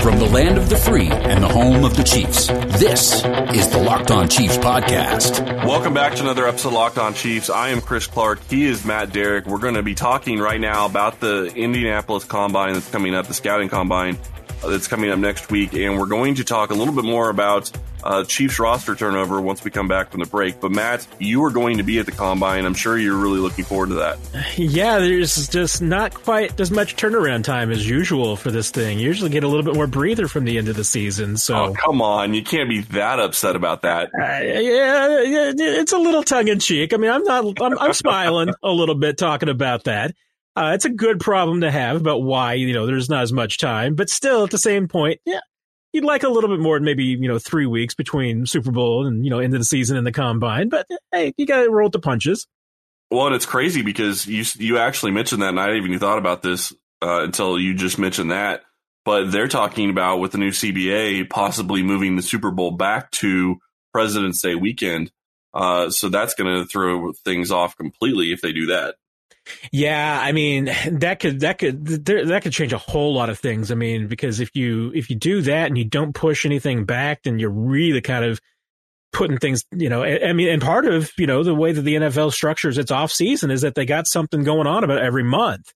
From the land of the free and the home of the Chiefs, this is the Locked On Chiefs podcast. Welcome back to another episode of Locked On Chiefs. I am Chris Clark. He is Matt Derrick. We're going to be talking right now about the Indianapolis Combine that's coming up, the Scouting Combine that's coming up next week. And we're going to talk a little bit more about Chiefs roster turnover once we come back from the break. But Matt, you are going to be at the Combine. I'm sure you're really looking forward to that. Yeah, there's just not quite as much turnaround time as usual for this thing. You usually get a little bit more breather from the end of the season. So oh, come on, you can't be that upset about that. Yeah, it's a little tongue in cheek. I mean, I'm smiling a little bit talking about that. It's a good problem to have about why, there's not as much time, but still at the same point, yeah. You'd like a little bit more, maybe, 3 weeks between Super Bowl and, end of the season and the Combine. But, hey, you got to roll with the punches. Well, and it's crazy because you actually mentioned that, and I didn't even thought about this until you just mentioned that. But they're talking about, with the new CBA, possibly moving the Super Bowl back to President's Day weekend. So that's going to throw things off completely if they do that. Yeah, I mean, that could change a whole lot of things. I mean, because if you do that and you don't push anything back, then you're really kind of putting things, and part of, the way that the NFL structures its off season is that they got something going on about every month.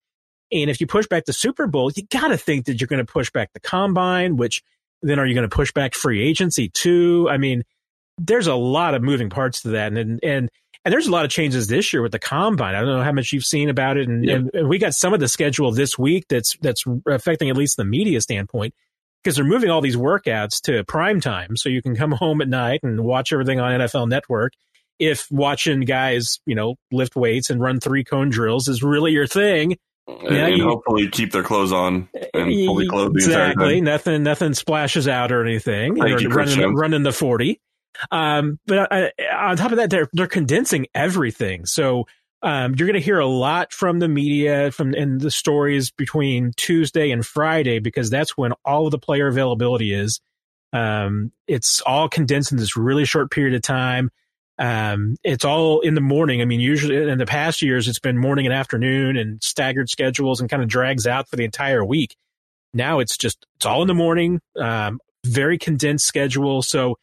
And if you push back the Super Bowl, you got to think that you're going to push back the Combine, which then are you going to push back free agency too? I mean, there's a lot of moving parts to that. And there's a lot of changes this year with the Combine. I don't know how much you've seen about it. And, yeah. And we got some of the schedule this week that's affecting at least the media standpoint, because they're moving all these workouts to prime time. So you can come home at night and watch everything on NFL Network. If watching guys, lift weights and run 3-cone drills is really your thing. And hopefully keep their clothes on and fully clothed. Exactly. Nothing splashes out or anything. Thank you, Chris Jones. Running the 40. But on top of that, they're condensing everything. So you're going to hear a lot from the media and the stories between Tuesday and Friday, because that's when all of the player availability is. It's all condensed in this really short period of time. It's all in the morning. I mean, usually in the past years, it's been morning and afternoon and staggered schedules and kind of drags out for the entire week. Now it's all in the morning, very condensed schedule. So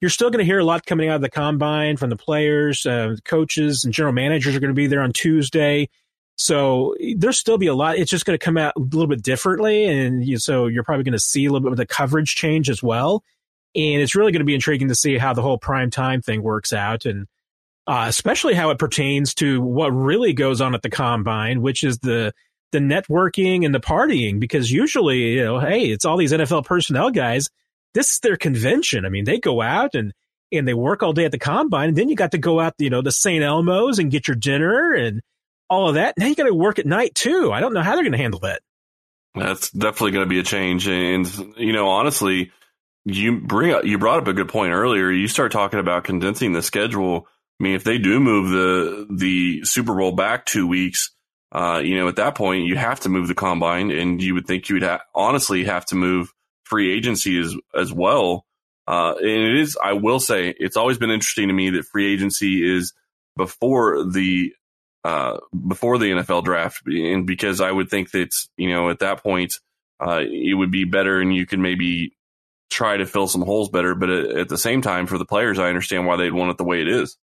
you're still going to hear a lot coming out of the Combine from the players, coaches, and general managers are going to be there on Tuesday. So there'll still be a lot. It's just going to come out a little bit differently. And so you're probably going to see a little bit of the coverage change as well. And it's really going to be intriguing to see how the whole primetime thing works out, and especially how it pertains to what really goes on at the Combine, which is the networking and the partying. Because usually, hey, it's all these NFL personnel guys. This is their convention. I mean, they go out and they work all day at the Combine, and then you got to go out, to St. Elmo's and get your dinner and all of that. Now you got to work at night too. I don't know how they're going to handle that. That's definitely going to be a change. And honestly, you brought up a good point earlier. You start talking about condensing the schedule. I mean, if they do move the Super Bowl back 2 weeks, at that point you have to move the Combine, and you would think you would honestly have to move free agency as well. And it is, I will say, it's always been interesting to me that free agency is before the NFL draft. And because I would think that, at that point, it would be better and you can maybe try to fill some holes better. But at the same time, for the players, I understand why they'd want it the way it is.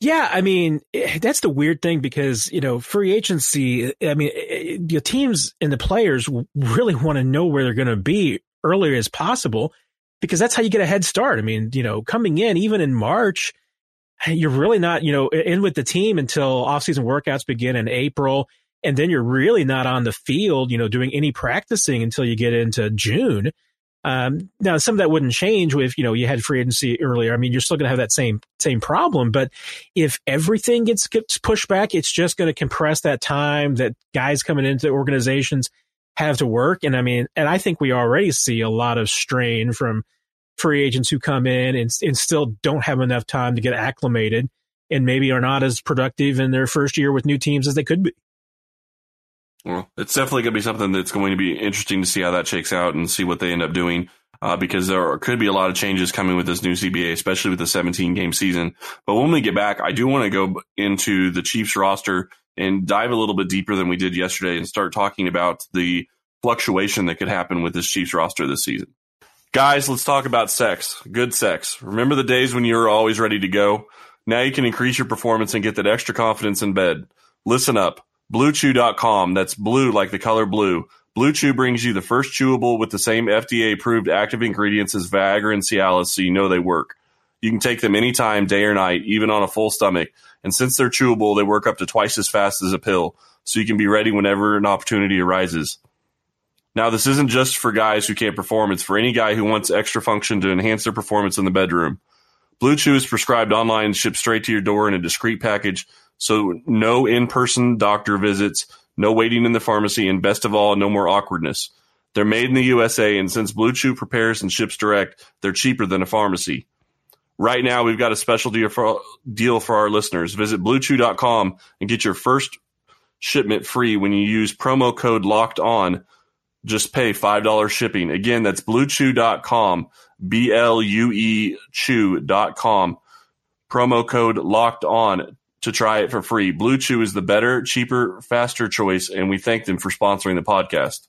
Yeah, I mean, that's the weird thing, because, free agency, I mean, the teams and the players really want to know where they're going to be earlier as possible, because that's how you get a head start. I mean, coming in, even in March, you're really not, in with the team until offseason workouts begin in April. And then you're really not on the field, doing any practicing until you get into June. Now, some of that wouldn't change if, you had free agency earlier. I mean, you're still going to have that same problem. But if everything gets pushed back, it's just going to compress that time that guys coming into organizations have to work. And I think we already see a lot of strain from free agents who come in and still don't have enough time to get acclimated and maybe are not as productive in their first year with new teams as they could be. Well, it's definitely going to be something that's going to be interesting to see how that shakes out and see what they end up doing, because there could be a lot of changes coming with this new CBA, especially with the 17-game season. But when we get back, I do want to go into the Chiefs roster and dive a little bit deeper than we did yesterday and start talking about the fluctuation that could happen with this Chiefs roster this season. Guys, let's talk about sex. Good sex. Remember the days when you were always ready to go? Now you can increase your performance and get that extra confidence in bed. Listen up. BlueChew.com. That's blue like the color blue. BlueChew brings you the first chewable with the same FDA-approved active ingredients as Viagra and Cialis, so you know they work. You can take them anytime, day or night, even on a full stomach. And since they're chewable, they work up to twice as fast as a pill, so you can be ready whenever an opportunity arises. Now, this isn't just for guys who can't perform. It's for any guy who wants extra function to enhance their performance in the bedroom. Blue Chew is prescribed online and shipped straight to your door in a discreet package, so no in-person doctor visits, no waiting in the pharmacy, and best of all, no more awkwardness. They're made in the USA, and since Blue Chew prepares and ships direct, they're cheaper than a pharmacy. Right now, we've got a special deal for our listeners. Visit BlueChew.com and get your first shipment free when you use promo code LOCKEDON. Just pay $5 shipping. Again, that's BlueChew.com, BlueChew.com. Promo code locked on to try it for free. Blue Chew is the better, cheaper, faster choice, and we thank them for sponsoring the podcast.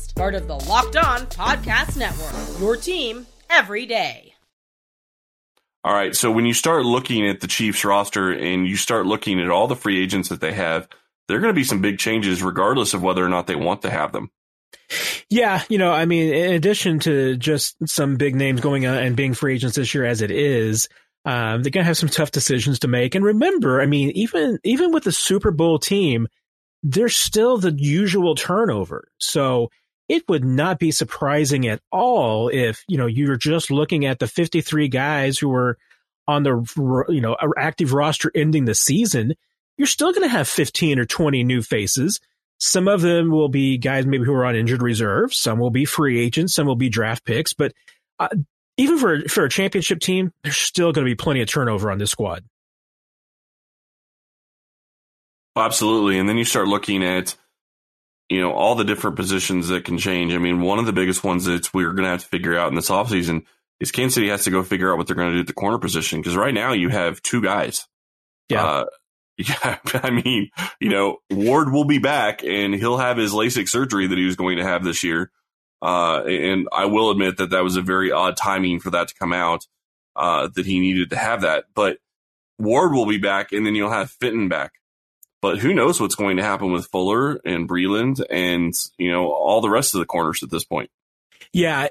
Part of the Locked On Podcast Network, your team every day. All right, so when you start looking at the Chiefs roster and you start looking at all the free agents that they have, there are going to be some big changes regardless of whether or not they want to have them. Yeah, you know, I mean, in addition to just some big names going on and being free agents this year as it is, they're going to have some tough decisions to make. And remember, I mean, even with the Super Bowl team, there's still the usual turnover. So it would not be surprising at all if, you know, you're just looking at the 53 guys who were on the, you know, active roster ending the season. You're still going to have 15 or 20 new faces. Some of them will be guys maybe who are on injured reserve. Some will be free agents. Some will be draft picks. But even for a championship team, there's still going to be plenty of turnover on this squad. Absolutely. And then you start looking at, you know, all the different positions that can change. I mean, one of the biggest ones that we're going to have to figure out in this offseason is Kansas City has to go figure out what they're going to do at the corner position, because right now you have two guys. Yeah. I mean, you know, Ward will be back and he'll have his LASIK surgery that he was going to have this year. And I will admit that that was a very odd timing for that to come out, that he needed to have that. But Ward will be back, and then you'll have Fitton back. But who knows what's going to happen with Fuller and Breeland and, you know, all the rest of the corners at this point. Yeah,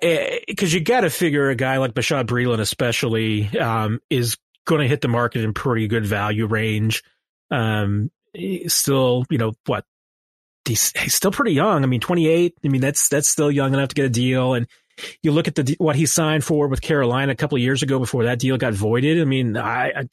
because you got to figure a guy like Bashaud Breeland especially is going to hit the market in pretty good value range. Still, you know, what? He's still pretty young. I mean, 28. I mean, that's still young enough to get a deal. And you look at what he signed for with Carolina a couple of years ago before that deal got voided. I mean,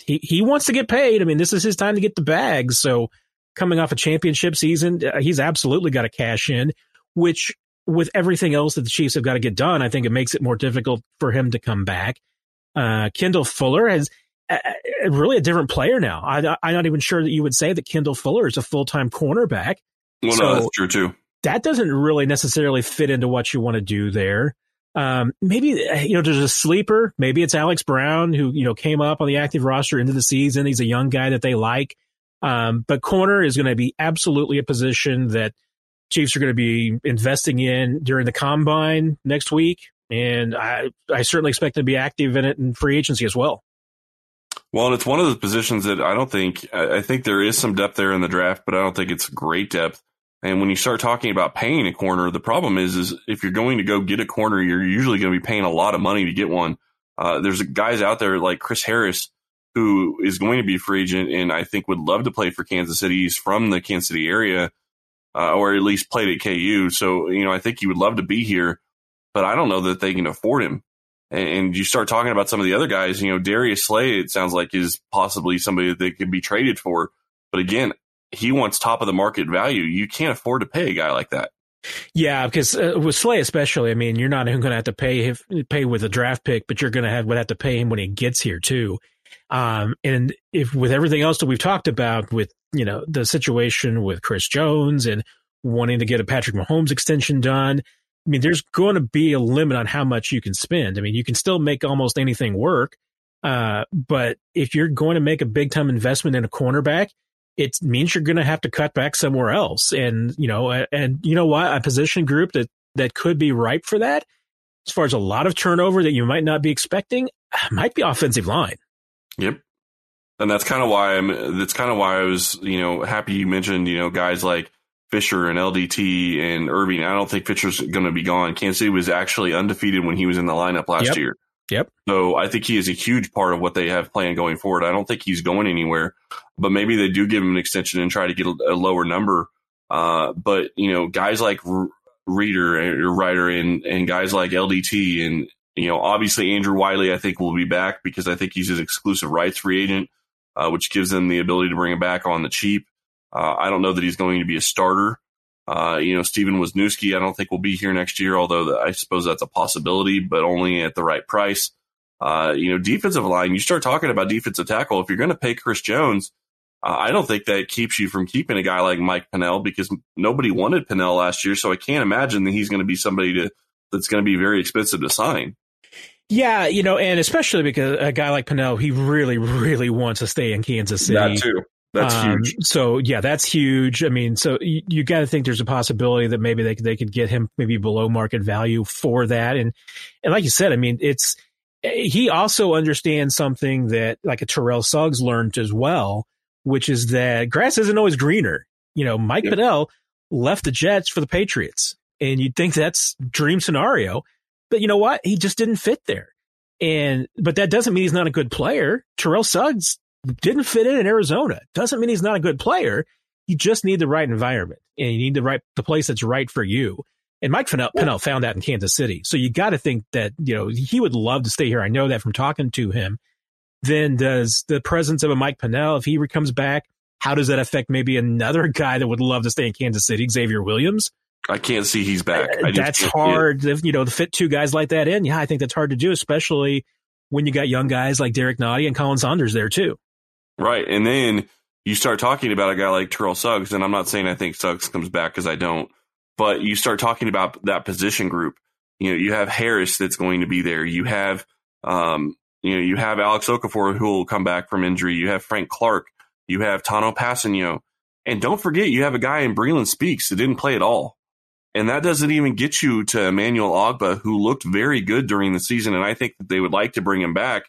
he wants to get paid. I mean, this is his time to get the bag. So coming off a championship season, he's absolutely got to cash in, which with everything else that the Chiefs have got to get done, I think it makes it more difficult for him to come back. Kendall Fuller is really a different player now. I'm not even sure that you would say that Kendall Fuller is a full-time cornerback. Well, so no, that's true, too. That doesn't really necessarily fit into what you want to do there. Maybe, you know, there's a sleeper. Maybe it's Alex Brown, who, you know, came up on the active roster into the season. He's a young guy that they like. But corner is going to be absolutely a position that Chiefs are going to be investing in during the combine next week. And I certainly expect them to be active in it in free agency as well. Well, and it's one of the positions that I think there is some depth there in the draft, but I don't think it's great depth. And when you start talking about paying a corner, the problem is if you're going to go get a corner, you're usually going to be paying a lot of money to get one. There's guys out there like Chris Harris, who is going to be a free agent and I think would love to play for Kansas City. He's from the Kansas City area, or at least played at KU. So, you know, I think he would love to be here, but I don't know that they can afford him. And you start talking about some of the other guys, you know, Darius Slay, it sounds like, is possibly somebody that they could be traded for. But again, he wants top of the market value. You can't afford to pay a guy like that. Yeah, because with Slay especially, I mean, you're not even going to have to pay with a draft pick, but you're going to have to pay him when he gets here too. And if with everything else that we've talked about with, you know, the situation with Chris Jones and wanting to get a Patrick Mahomes extension done, I mean, there's going to be a limit on how much you can spend. I mean, you can still make almost anything work, but if you're going to make a big-time investment in a cornerback, it means you're going to have to cut back somewhere else. And, you know, what? A position group that could be ripe for that, as far as a lot of turnover that you might not be expecting, might be offensive line. Yep. And that's kind of why I was, you know, happy you mentioned, you know, guys like Fisher and LDT and Irving. I don't think Fisher's going to be gone. Kansas City was actually undefeated when he was in the lineup last year. Yep. So I think he is a huge part of what they have planned going forward. I don't think he's going anywhere, but maybe they do give him an extension and try to get a lower number. But, you know, guys like Ryder and guys like LDT and, you know, obviously Andrew Wiley, I think, will be back because I think he's an exclusive rights free agent, which gives them the ability to bring him back on the cheap. I don't know that he's going to be a starter. You know, Steven Wisniewski, I don't think will be here next year, although I suppose that's a possibility, but only at the right price. You know, defensive line, you start talking about defensive tackle. If you're going to pay Chris Jones, I don't think that keeps you from keeping a guy like Mike Pennel because nobody wanted Pennel last year. So I can't imagine that he's going to be somebody that's going to be very expensive to sign. Yeah, you know, and especially because a guy like Pennel, he really, really wants to stay in Kansas City. That too. That's huge. So, yeah, that's huge. I mean, so you got to think there's a possibility that maybe they could get him maybe below market value for that. And like you said, I mean, he also understands something that like a Terrell Suggs learned as well, which is that grass isn't always greener. You know, Mike Pennel left the Jets for the Patriots, and you'd think that's dream scenario. But you know what? He just didn't fit there. But that doesn't mean he's not a good player. Terrell Suggs didn't fit in Arizona. Doesn't mean he's not a good player. You just need the right environment, and you need the place that's right for you. And Mike Pennel found that in Kansas City. So you got to think that, you know, he would love to stay here. I know that from talking to him. Then does the presence of a Mike Pennel, if he comes back, how does that affect maybe another guy that would love to stay in Kansas City, Xavier Williams? I can't see he's back. That's hard, you know, to fit two guys like that in. Yeah, I think that's hard to do, especially when you got young guys like Derek Noddy and Colin Saunders there too. Right, and then you start talking about a guy like Terrell Suggs, and I'm not saying I think Suggs comes back because I don't, but you start talking about that position group. You know, you have Harris that's going to be there. You have, you have Alex Okafor who will come back from injury. You have Frank Clark. You have Tano Passanio, and don't forget you have a guy in Breeland Speaks that didn't play at all, and that doesn't even get you to Emmanuel Ogbah, who looked very good during the season, and I think that they would like to bring him back.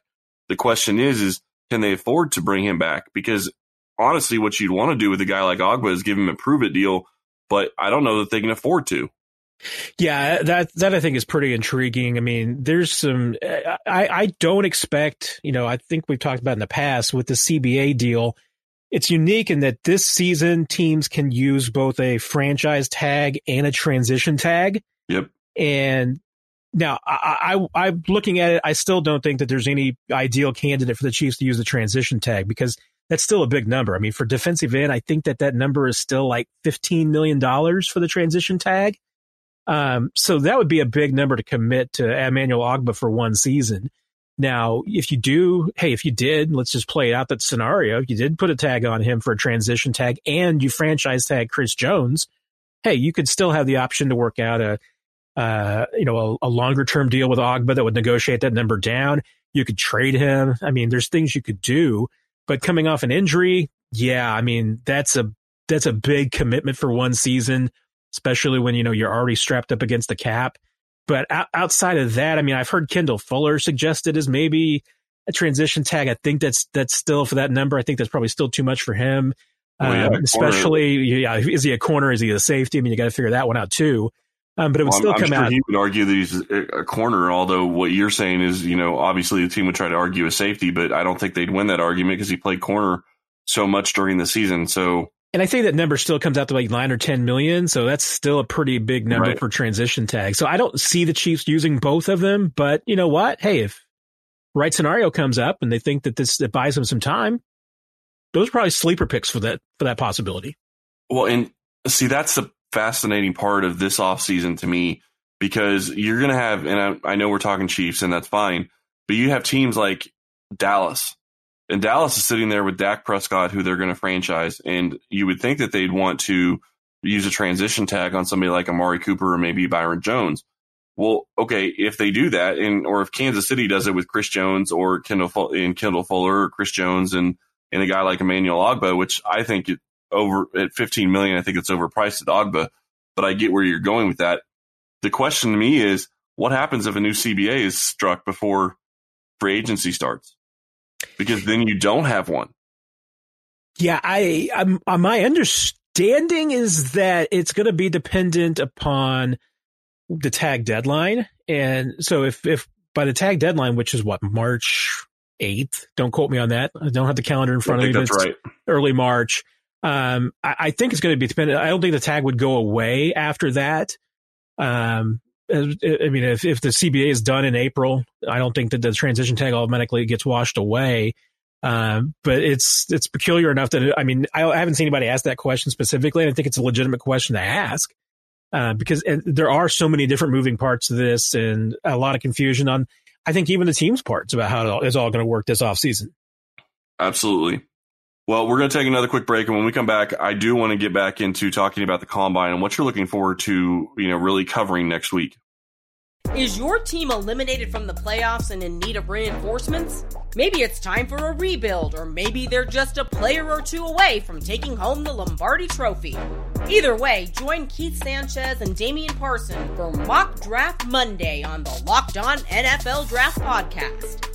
The question is can they afford to bring him back? Because honestly, what you'd want to do with a guy like Ogbah is give him a prove it deal, but I don't know that they can afford to. Yeah, that I think is pretty intriguing. I mean, there's some, I don't expect, you know, I think we've talked about in the past with the CBA deal, it's unique in that this season teams can use both a franchise tag and a transition tag. Yep. And now, I'm looking at it, I still don't think that there's any ideal candidate for the Chiefs to use the transition tag because that's still a big number. I mean, for defensive end, I think that number is still like $15 million for the transition tag. So that would be a big number to commit to Emmanuel Ogbah for one season. Now, if you did, let's just play out that scenario. If you did put a tag on him for a transition tag and you franchise tag Chris Jones, hey, you could still have the option to work out a longer term deal with Ogbah that would negotiate that number down. You could trade him. I mean, there's things you could do, but coming off an injury, yeah, I mean, that's a big commitment for one season, especially when, you know, you're already strapped up against the cap. But outside of that, I mean, I've heard Kendall Fuller suggested as maybe a transition tag. I think that's still for that number. I think that's probably still too much for him, especially, is he a corner? Is he a safety? I mean, you got to figure that one out too. But it would still come out. I'm sure he would argue that he's a corner, although what you're saying is, you know, obviously the team would try to argue a safety, but I don't think they'd win that argument because he played corner so much during the season. So, and I think that number still comes out to like 9 or 10 million. So that's still a pretty big number for transition tag. So I don't see the Chiefs using both of them, but you know what? Hey, if right scenario comes up and they think that this that buys them some time, those are probably sleeper picks for that possibility. Well, and see, that's the fascinating part of this offseason to me, because you're going to have, and I know we're talking Chiefs and that's fine, but you have teams like Dallas. And Dallas is sitting there with Dak Prescott, who they're going to franchise. And you would think that they'd want to use a transition tag on somebody like Amari Cooper or maybe Byron Jones. Well, okay, if they do that, and or if Kansas City does it with Chris Jones or Kendall Fuller or Chris Jones and a guy like Emmanuel Ogbah, which I think over at $15 million, I think it's overpriced at Ogbah, but I get where you're going with that. The question to me is, what happens if a new CBA is struck before free agency starts? Because then you don't have one. Yeah, my understanding is that it's going to be dependent upon the tag deadline. And so if by the tag deadline, which is what, March 8th, don't quote me on that. I don't have the calendar in front of me. That's right. Early March. I think it's going to be dependent. I don't think the tag would go away after that. I mean, if the CBA is done in April, I don't think that the transition tag automatically gets washed away. But it's peculiar enough that, I mean, I haven't seen anybody ask that question specifically. And I think it's a legitimate question to ask because there are so many different moving parts to this and a lot of confusion on, I think, even the team's parts about how it's all going to work this offseason. Absolutely. Well, we're going to take another quick break, and when we come back, I do want to get back into talking about the Combine and what you're looking forward to, you know, really covering next week. Is your team eliminated from the playoffs and in need of reinforcements? Maybe it's time for a rebuild, or maybe they're just a player or two away from taking home the Lombardi Trophy. Either way, join Keith Sanchez and Damian Parson for Mock Draft Monday on the Locked On NFL Draft Podcast.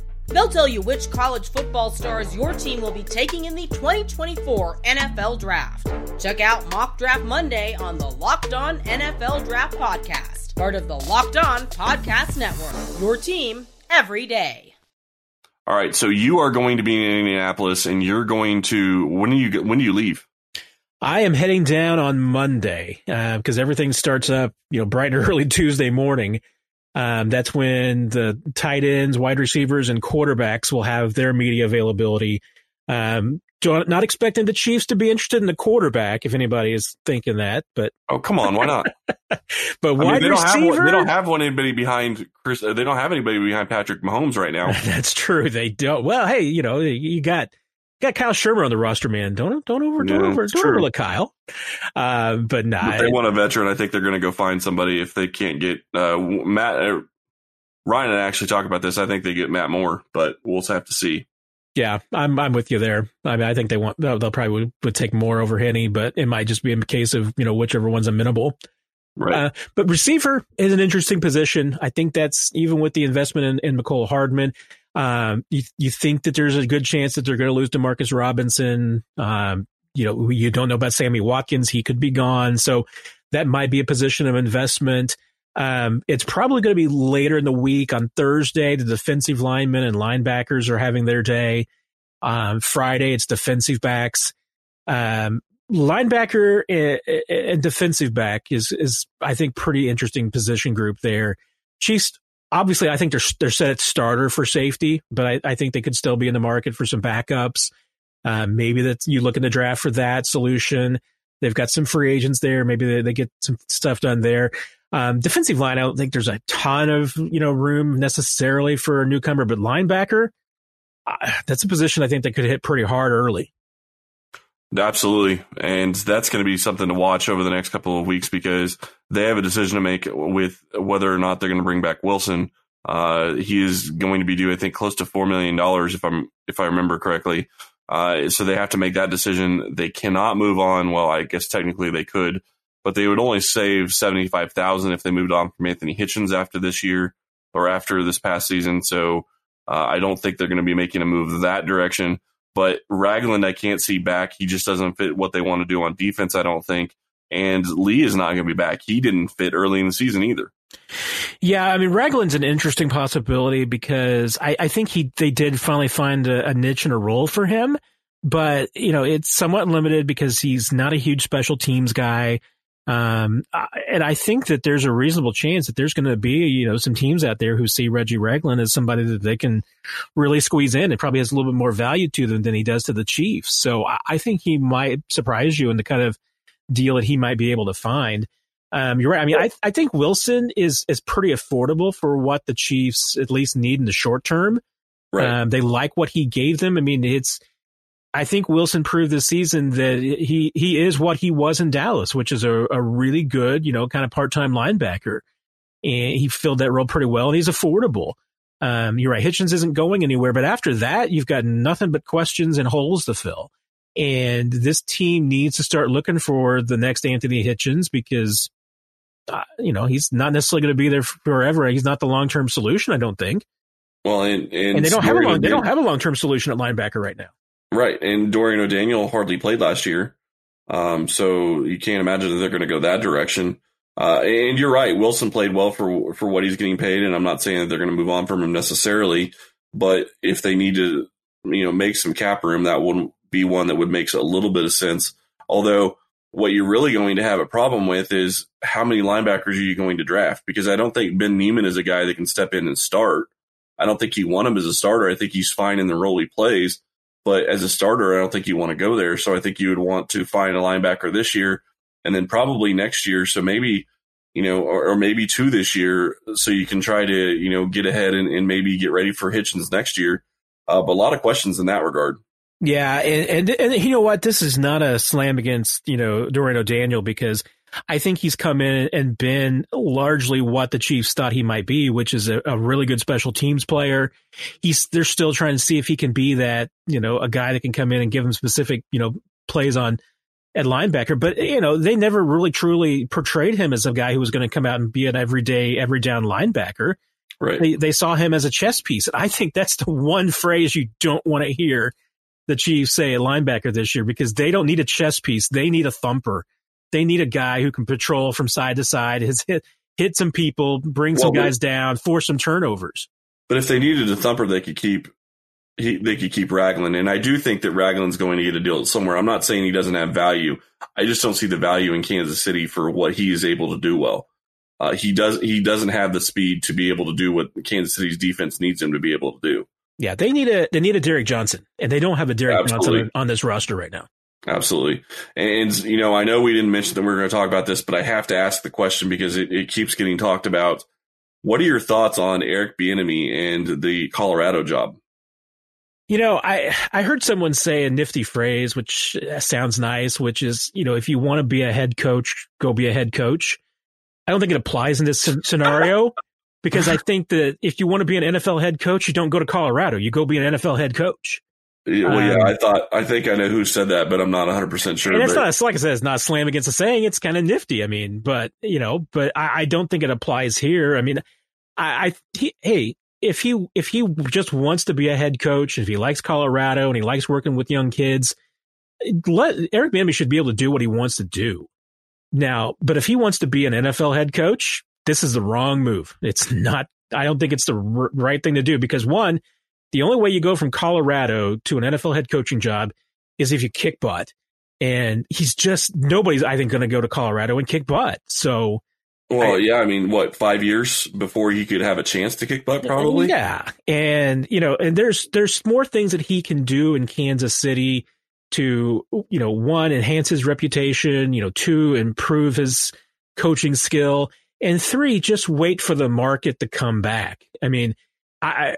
They'll tell you which college football stars your team will be taking in the 2024 NFL Draft. Check out Mock Draft Monday on the Locked On NFL Draft Podcast. Part of the Locked On Podcast Network, your team every day. All right, so you are going to be in Indianapolis, and you're going to when do you leave? I am heading down on Monday because everything starts up, you know, bright and early Tuesday morning. That's when the tight ends, wide receivers, and quarterbacks will have their media availability. Not expecting the Chiefs to be interested in the quarterback, if anybody is thinking that. But oh, come on, why not? But wide receiver, they don't have anybody behind Chris. They don't have anybody behind Patrick Mahomes right now. That's true. They don't. Well, hey, you know, you got Kyle Shermer on the roster, man. Don't overlook Kyle. But if they want a veteran, I think they're going to go find somebody. If they can't get Ryan and I actually talk about this. I think they get Matt Moore, but we'll have to see. Yeah, I'm with you there. I mean, I think they'll probably would take more over Henny, but it might just be a case of, you know, whichever one's amenable. Right. But receiver is an interesting position. I think that's even with the investment in Mecole Hardman. You think that there's a good chance that they're going to lose DeMarcus Robinson. You know, you don't know about Sammy Watkins. He could be gone. So that might be a position of investment. It's probably going to be later in the week on Thursday. The defensive linemen and linebackers are having their day. Friday, it's defensive backs. Linebacker and defensive back is I think pretty interesting position group there. Chiefs, obviously, I think they're set at starter for safety, but I think they could still be in the market for some backups. Maybe that you look in the draft for that solution. They've got some free agents there. Maybe they get some stuff done there. Defensive line, I don't think there's a ton of, you know, room necessarily for a newcomer, but linebacker, that's a position I think that could hit pretty hard early. Absolutely. And that's going to be something to watch over the next couple of weeks, because they have a decision to make with whether or not they're going to bring back Wilson. He is going to be due, I think, close to $4 million, if I remember correctly. So they have to make that decision. They cannot move on. Well, I guess technically they could, but they would only save $75,000 if they moved on from Anthony Hitchens after this year or after this past season. So I don't think they're going to be making a move that direction. But Ragland, I can't see back. He just doesn't fit what they want to do on defense, I don't think. And Lee is not going to be back. He didn't fit early in the season either. Yeah, I mean, Ragland's an interesting possibility, because I think they did finally find a niche and a role for him. But, you know, it's somewhat limited because he's not a huge special teams guy. And I think that there's a reasonable chance that there's going to be, you know, some teams out there who see Reggie Ragland as somebody that they can really squeeze in. It probably has a little bit more value to them than he does to the Chiefs. So I think he might surprise you in the kind of deal that he might be able to find. You're right. I mean, I think Wilson is pretty affordable for what the Chiefs at least need in the short term. Right. They like what he gave them. I mean, I think Wilson proved this season that he is what he was in Dallas, which is a really good, you know, kind of part-time linebacker. And he filled that role pretty well, and he's affordable. You're right, Hitchens isn't going anywhere, but after that, you've got nothing but questions and holes to fill. And this team needs to start looking for the next Anthony Hitchens, because, you know, he's not necessarily going to be there forever. He's not the long-term solution, I don't think. Well, and they don't have a long-term solution at linebacker right now. Right, and Dorian O'Daniel hardly played last year, so you can't imagine that they're going to go that direction. And you're right, Wilson played well for what he's getting paid, and I'm not saying that they're going to move on from him necessarily, but if they need to, you know, make some cap room, that would be one that would make a little bit of sense. Although, what you're really going to have a problem with is how many linebackers are you going to draft? Because I don't think Ben Neiman is a guy that can step in and start. I don't think you want him as a starter. I think he's fine in the role he plays. But as a starter, I don't think you want to go there. So I think you would want to find a linebacker this year and then probably next year. So maybe, you know, or maybe two this year, so you can try to, you know, get ahead and maybe get ready for Hitchens next year. But a lot of questions in that regard. Yeah. And you know what? This is not a slam against, you know, Dorian O'Daniel, because I think he's come in and been largely what the Chiefs thought he might be, which is a really good special teams player. They're still trying to see if he can be that, you know, a guy that can come in and give him specific, you know, plays on at linebacker. But, you know, they never really truly portrayed him as a guy who was going to come out and be an everyday, every down linebacker. Right. They saw him as a chess piece. And I think that's the one phrase you don't want to hear the Chiefs say at linebacker this year, because they don't need a chess piece. They need a thumper. They need a guy who can patrol from side to side, hit some people, bring some guys down, force some turnovers. But if they needed a thumper, they could keep Ragland. And I do think that Ragland's going to get a deal somewhere. I'm not saying he doesn't have value. I just don't see the value in Kansas City for what he is able to do well. He doesn't have the speed to be able to do what Kansas City's defense needs him to be able to do. Yeah, they need a Derrick Johnson, and they don't have a Derrick Johnson on this roster right now. Absolutely. And, you know, I know we didn't mention that we were going to talk about this, but I have to ask the question because it keeps getting talked about. What are your thoughts on Eric Bieniemy and the Colorado job? You know, I heard someone say a nifty phrase, which sounds nice, which is, you know, if you want to be a head coach, go be a head coach. I don't think it applies in this scenario, because I think that if you want to be an NFL head coach, you don't go to Colorado. You go be an NFL head coach. Well, yeah, I think I know who said that, but I'm not 100% sure. And like I said, it's not a slam against the saying. It's kind of nifty. I mean, but, you know, but I don't think it applies here. I mean, if he just wants to be a head coach, if he likes Colorado and he likes working with young kids, Eric Bieniemy should be able to do what he wants to do now. But if he wants to be an NFL head coach, this is the wrong move. It's not. I don't think it's the right thing to do, because one, the only way you go from Colorado to an NFL head coaching job is if you kick butt. And nobody's, I think, going to go to Colorado and kick butt. So. Well, yeah. I mean, 5 years before he could have a chance to kick butt, probably? Yeah. And, you know, and there's more things that he can do in Kansas City to, you know, one, enhance his reputation, you know, two, improve his coaching skill, and three, just wait for the market to come back. I mean, the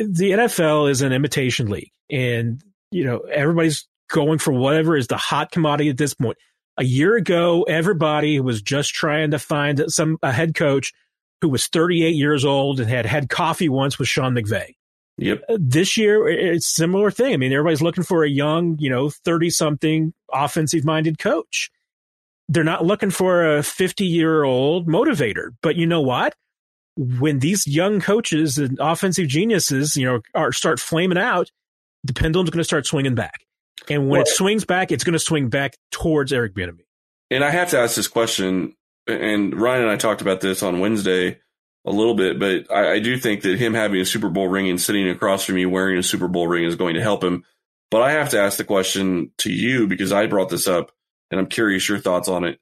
NFL is an imitation league, and, you know, everybody's going for whatever is the hot commodity at this point. A year ago, everybody was just trying to find a head coach who was 38 years old and had had coffee once with Sean McVay. Yep. This year, it's a similar thing. I mean, everybody's looking for a young, 30-something offensive-minded coach. They're not looking for a 50-year-old motivator. But you know what? When these young coaches and offensive geniuses, start flaming out, the pendulum's going to start swinging back. And when it swings back, it's going to swing back towards Eric Bieniemy. And I have to ask this question, and Ryan and I talked about this on Wednesday a little bit, but I do think that him having a Super Bowl ring and sitting across from you wearing a Super Bowl ring is going to help him. But I have to ask the question to you because I brought this up, and I'm curious your thoughts on it.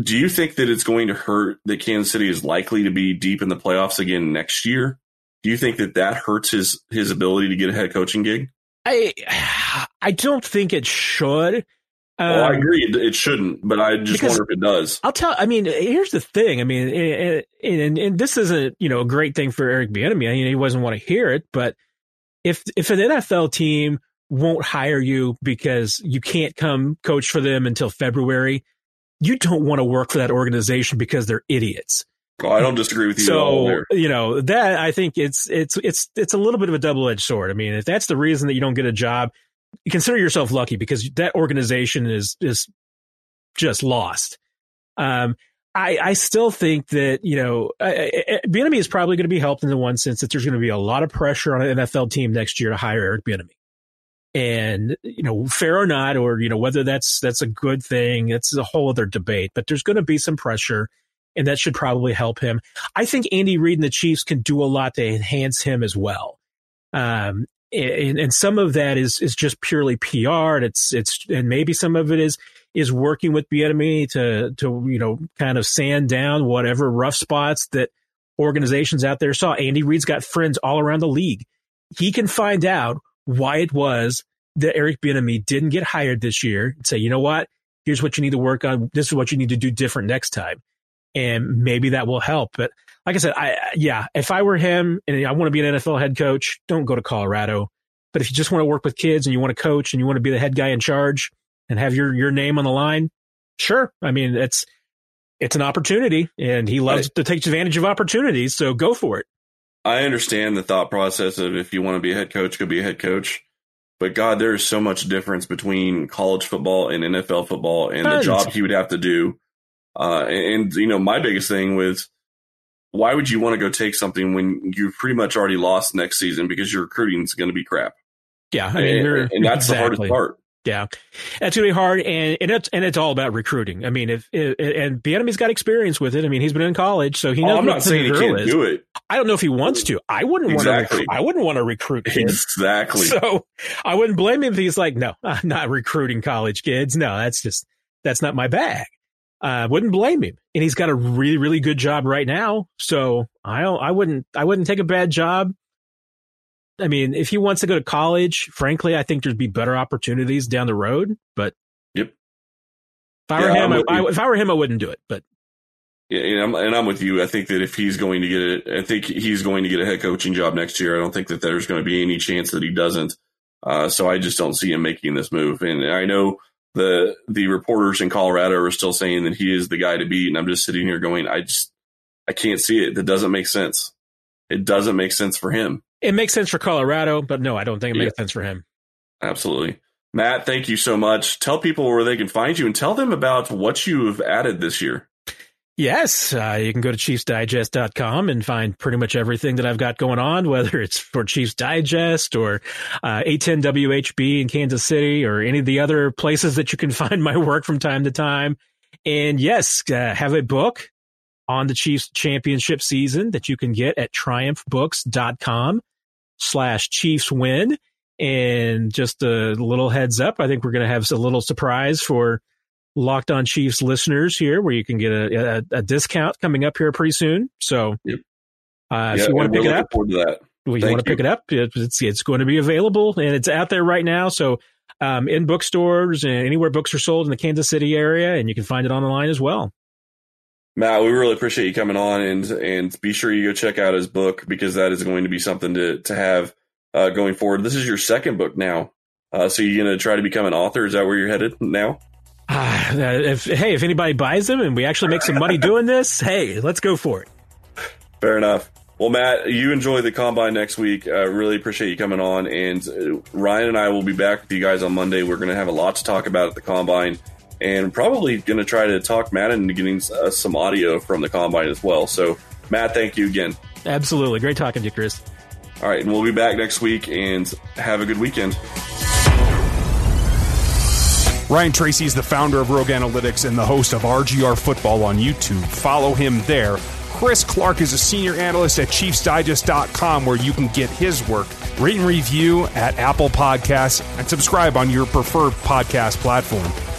Do you think that it's going to hurt that Kansas City is likely to be deep in the playoffs again next year? Do you think that hurts his ability to get a head coaching gig? I don't think it should. Well, I agree it shouldn't, but I just wonder if it does. Here's the thing. I mean, and this isn't, a great thing for Eric Bieniemy. He doesn't want to hear it, but if an NFL team won't hire you because you can't come coach for them until February, you don't want to work for that organization because they're idiots. Oh, I don't disagree with you. So, that I think it's a little bit of a double-edged sword. I mean, if that's the reason that you don't get a job, consider yourself lucky because that organization is just lost. I still think that, Bieniemy is probably going to be helped in the one sense that there's going to be a lot of pressure on an NFL team next year to hire Eric Bieniemy. And, fair or not, or, whether that's a good thing, it's a whole other debate, but there's going to be some pressure and that should probably help him. I think Andy Reid and the Chiefs can do a lot to enhance him as well. And some of that is just purely PR. And and maybe some of it is working with Bieniemy to kind of sand down whatever rough spots that organizations out there saw. Andy Reid's got friends all around the league. He can find out why it was that Eric Bieniemy didn't get hired this year and say, you know what, here's what you need to work on. This is what you need to do different next time. And maybe that will help. But like I said, if I were him and I want to be an NFL head coach, don't go to Colorado. But if you just want to work with kids and you want to coach and you want to be the head guy in charge and have your name on the line, sure. I mean, it's an opportunity and he loves to take advantage of opportunities. So go for it. I understand the thought process of if you want to be a head coach, go be a head coach. But God, there is so much difference between college football and NFL football and the job he would have to do. My biggest thing was, why would you want to go take something when you've pretty much already lost next season because your recruiting is going to be crap? Yeah. I mean, and that's exactly the hardest part. Yeah. That's going to be hard. And it's all about recruiting. I mean, if Bieniemy's got experience with it. I mean, he's been in college, so he knows. I'm not saying he can't do it. I don't know if he wants to. I wouldn't want to recruit kids. Exactly. So I wouldn't blame him if he's like, no, I'm not recruiting college kids. No, that's not my bag. I wouldn't blame him. And he's got a really, really good job right now. So I wouldn't take a bad job. I mean, if he wants to go to college, frankly, I think there'd be better opportunities down the road. But if I were him, I wouldn't do it. But yeah, and I'm with you. I think that if he's going to get it, I think he's going to get a head coaching job next year. I don't think that there's going to be any chance that he doesn't. So I just don't see him making this move. And I know the reporters in Colorado are still saying that he is the guy to beat. And I'm just sitting here going, I can't see it. That doesn't make sense. It doesn't make sense for him. It makes sense for Colorado, but no, I don't think it makes sense for him. Absolutely. Matt, thank you so much. Tell people where they can find you and tell them about what you've added this year. Yes, you can go to ChiefsDigest.com and find pretty much everything that I've got going on, whether it's for Chiefs Digest or 810 WHB in Kansas City or any of the other places that you can find my work from time to time. And yes, have a book on the Chiefs championship season that you can get at triumphbooks.com/Chiefs win. And just a little heads up, I think we're going to have a little surprise for Locked On Chiefs listeners here, where you can get a discount coming up here pretty soon. So if you want to pick it up, it's going to be available and it's out there right now. So in bookstores and anywhere books are sold in the Kansas City area, and you can find it online as well. Matt, we really appreciate you coming on, and be sure you go check out his book because that is going to be something to have going forward. This is your second book now. So you're going to try to become an author? Is that where you're headed now? If anybody buys them and we actually make some money doing this, hey, let's go for it. Fair enough. Well, Matt, you enjoy the Combine next week. I really appreciate you coming on. And Ryan and I will be back with you guys on Monday. We're going to have a lot to talk about at the Combine and probably going to try to talk Matt into getting some audio from the Combine as well. So, Matt, thank you again. Absolutely. Great talking to you, Chris. All right. And we'll be back next week and have a good weekend. Ryan Tracy is the founder of Rogue Analytics and the host of RGR Football on YouTube. Follow him there. Chris Clark is a senior analyst at ChiefsDigest.com, where you can get his work. Rate and review at Apple Podcasts and subscribe on your preferred podcast platform.